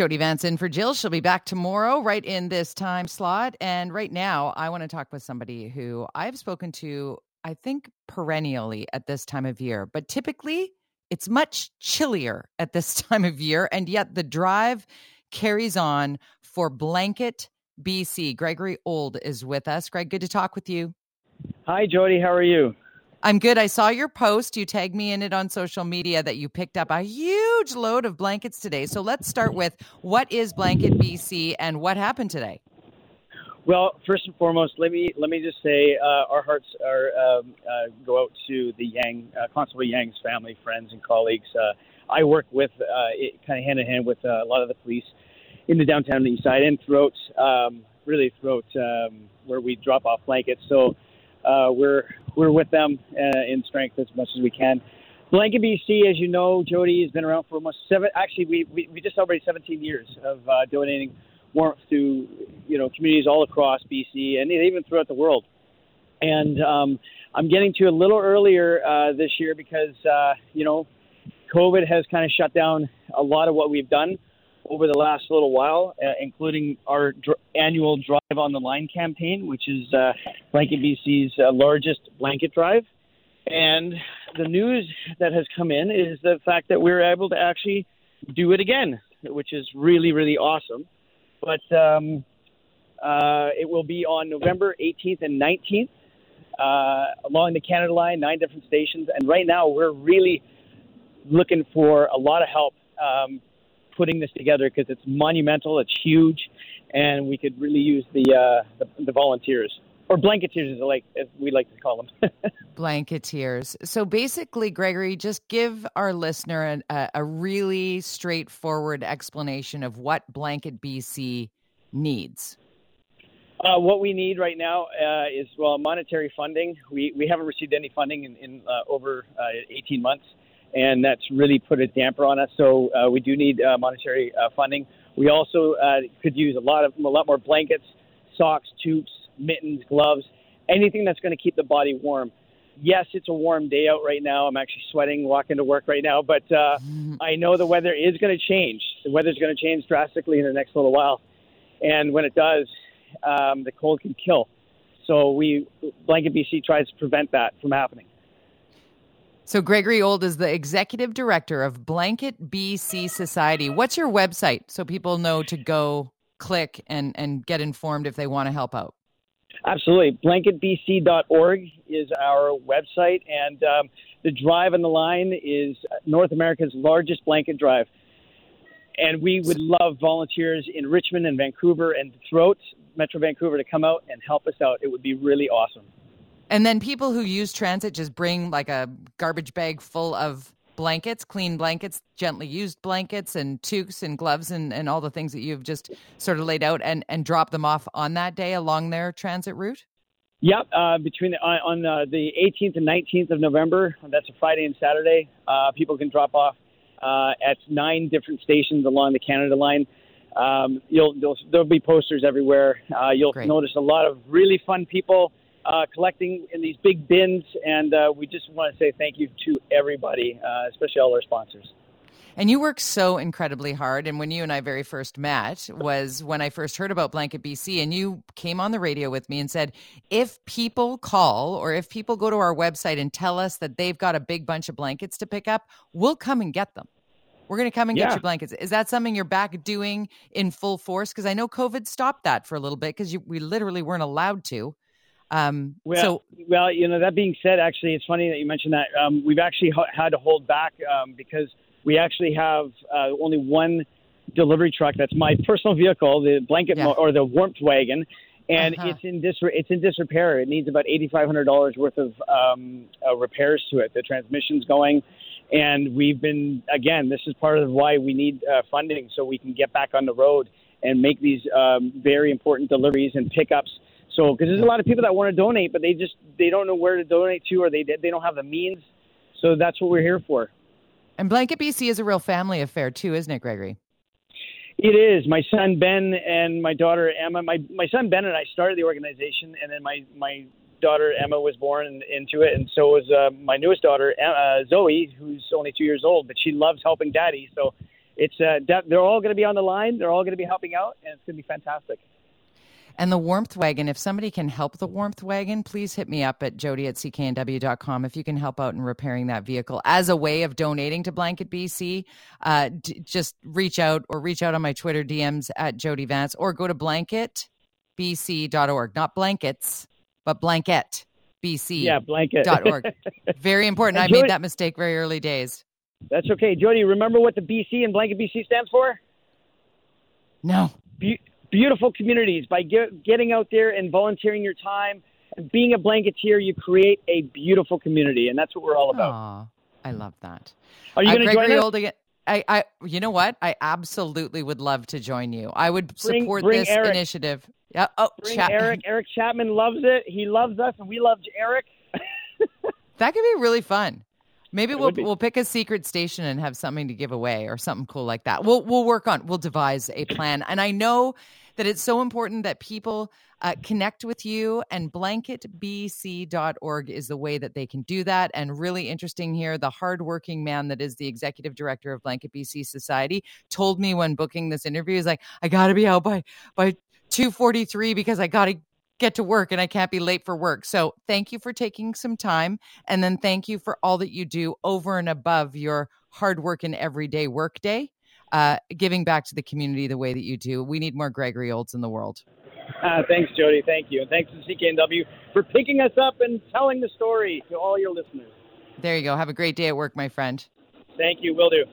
Jody Vance in for Jill. She'll be back tomorrow right in this time slot. And right now, I want to talk with somebody who I've spoken to, I think, perennially at this time of year. But typically, it's much chillier at this time of year. And yet the drive carries on for Blanket BC. Gregory Ould is with us. Greg, good to talk with you. Hi, Jody. How are you? I'm good. I saw your post. You tagged me in it on social media that you picked up a huge load of blankets today. So let's start with, what is Blanket BC and what happened today? Well, first and foremost, let me just say our hearts are go out to the Yang, Constable Yang's family, friends, and colleagues. I work with kind of hand in hand with a lot of the police in the downtown east side and throughout, where we drop off blankets. So we're with them in strength as much as we can. Blanket BC, as you know, Jody, has been around for almost we just celebrated 17 years of donating warmth to, you know, communities all across BC and even throughout the world. And I'm getting to a little earlier this year because, you know, COVID has kind of shut down a lot of what we've done over the last little while, including our annual Drive on the Line campaign, which is Blanket BC's largest blanket drive. And the news that has come in is the fact that we're able to actually do it again, which is really, really awesome. But it will be on November 18th and 19th along the Canada Line, 9 different stations. And right now we're really looking for a lot of help putting this together because it's monumental, it's huge, and we could really use the volunteers, or blanketeers as we like to call them. Blanketeers. So basically, Gregory, just give our listener a really straightforward explanation of what Blanket BC needs. What we need right now is, well, monetary funding. We haven't received any funding in over 18 months. And that's really put a damper on us. So we do need monetary funding. We also could use a lot more blankets, socks, tubes, mittens, gloves, anything that's going to keep the body warm. Yes, it's a warm day out right now. I'm actually sweating walking to work right now. But I know the weather is going to change. The weather's going to change drastically in the next little while. And when it does, the cold can kill. So Blanket BC tries to prevent that from happening. So Gregory Ould is the executive director of Blanket BC Society. What's your website so people know to go click and get informed if they want to help out? Absolutely. BlanketBC.org is our website. And the Drive on the Line is North America's largest blanket drive. And we would love volunteers in Richmond and Vancouver and throughout Metro Vancouver to come out and help us out. It would be really awesome. And then people who use transit just bring like a garbage bag full of blankets, clean blankets, gently used blankets, and toques and gloves and all the things that you've just sort of laid out, and drop them off on that day along their transit route? Yep. On the 18th and 19th of November, that's a Friday and Saturday, people can drop off at 9 different stations along the Canada Line. There'll be posters everywhere. You'll Great. Notice a lot of really fun people collecting in these big bins, and we just want to say thank you to everybody, especially all our sponsors. And you work so incredibly hard, and when you and I very first met was when I first heard about Blanket BC, and you came on the radio with me and said, if people call or if people go to our website and tell us that they've got a big bunch of blankets to pick up, we'll come and get them. We're going to come and get your blankets. Is that something you're back doing in full force? Because I know COVID stopped that for a little bit because we literally weren't allowed to. You know, that being said, actually, it's funny that you mentioned that. We've actually had to hold back because we actually have only one delivery truck. That's my personal vehicle, the blanket or the warmth wagon. And it's in disrepair. It needs about $8,500 worth of repairs to it. The transmission's going. And we've been, again, this is part of why we need funding so we can get back on the road and make these very important deliveries and pickups. So, because there's a lot of people that want to donate, but they don't know where to donate to, or they don't have the means. So that's what we're here for. And Blanket BC is a real family affair too, isn't it, Gregory? It is. My son Ben and my daughter Emma. My son Ben and I started the organization, and then my daughter Emma was born into it, and so was my newest daughter Zoe, who's only 2 years old, but she loves helping Daddy. So they're all going to be on the line. They're all going to be helping out, and it's going to be fantastic. And the Warmth Wagon, if somebody can help the Warmth Wagon, please hit me up at jody@cknw.com if you can help out in repairing that vehicle as a way of donating to Blanket BC. Just reach out on my Twitter DMs at Jody Vance, or go to blanketbc.org. Not blankets, but blanketbc.org. Yeah, blanket.org. Very important. I made that mistake very early days. That's okay. Jody, remember what the BC and Blanket BC stands for? No. Beautiful communities. By getting out there and volunteering your time and being a blanketeer, you create a beautiful community, and that's what we're all about. Aww, I love that. Are you going to join us? Again, I, you know what? I absolutely would love to join you. I would support this Eric. Initiative. Yeah. Oh, Eric Chapman loves it. He loves us, and we love Eric. That could be really fun. Maybe we'll pick a secret station and have something to give away or something cool like that. We'll devise a plan. And I know that it's so important that people connect with you, and blanketbc.org is the way that they can do that. And really interesting here, the hardworking man that is the executive director of Blanket BC Society told me when booking this interview, he's like, I got to be out by 2:43 because I got to get to work and I can't be late for work. So thank you for taking some time, and then thank you for all that you do over and above your hard work and everyday work day, giving back to the community the way that you do. We need more Gregory Oulds in the world. Thanks, Jody. Thank you. And thanks to CKNW for picking us up and telling the story to all your listeners. There you go. Have a great day at work, my friend. Thank you. Will do.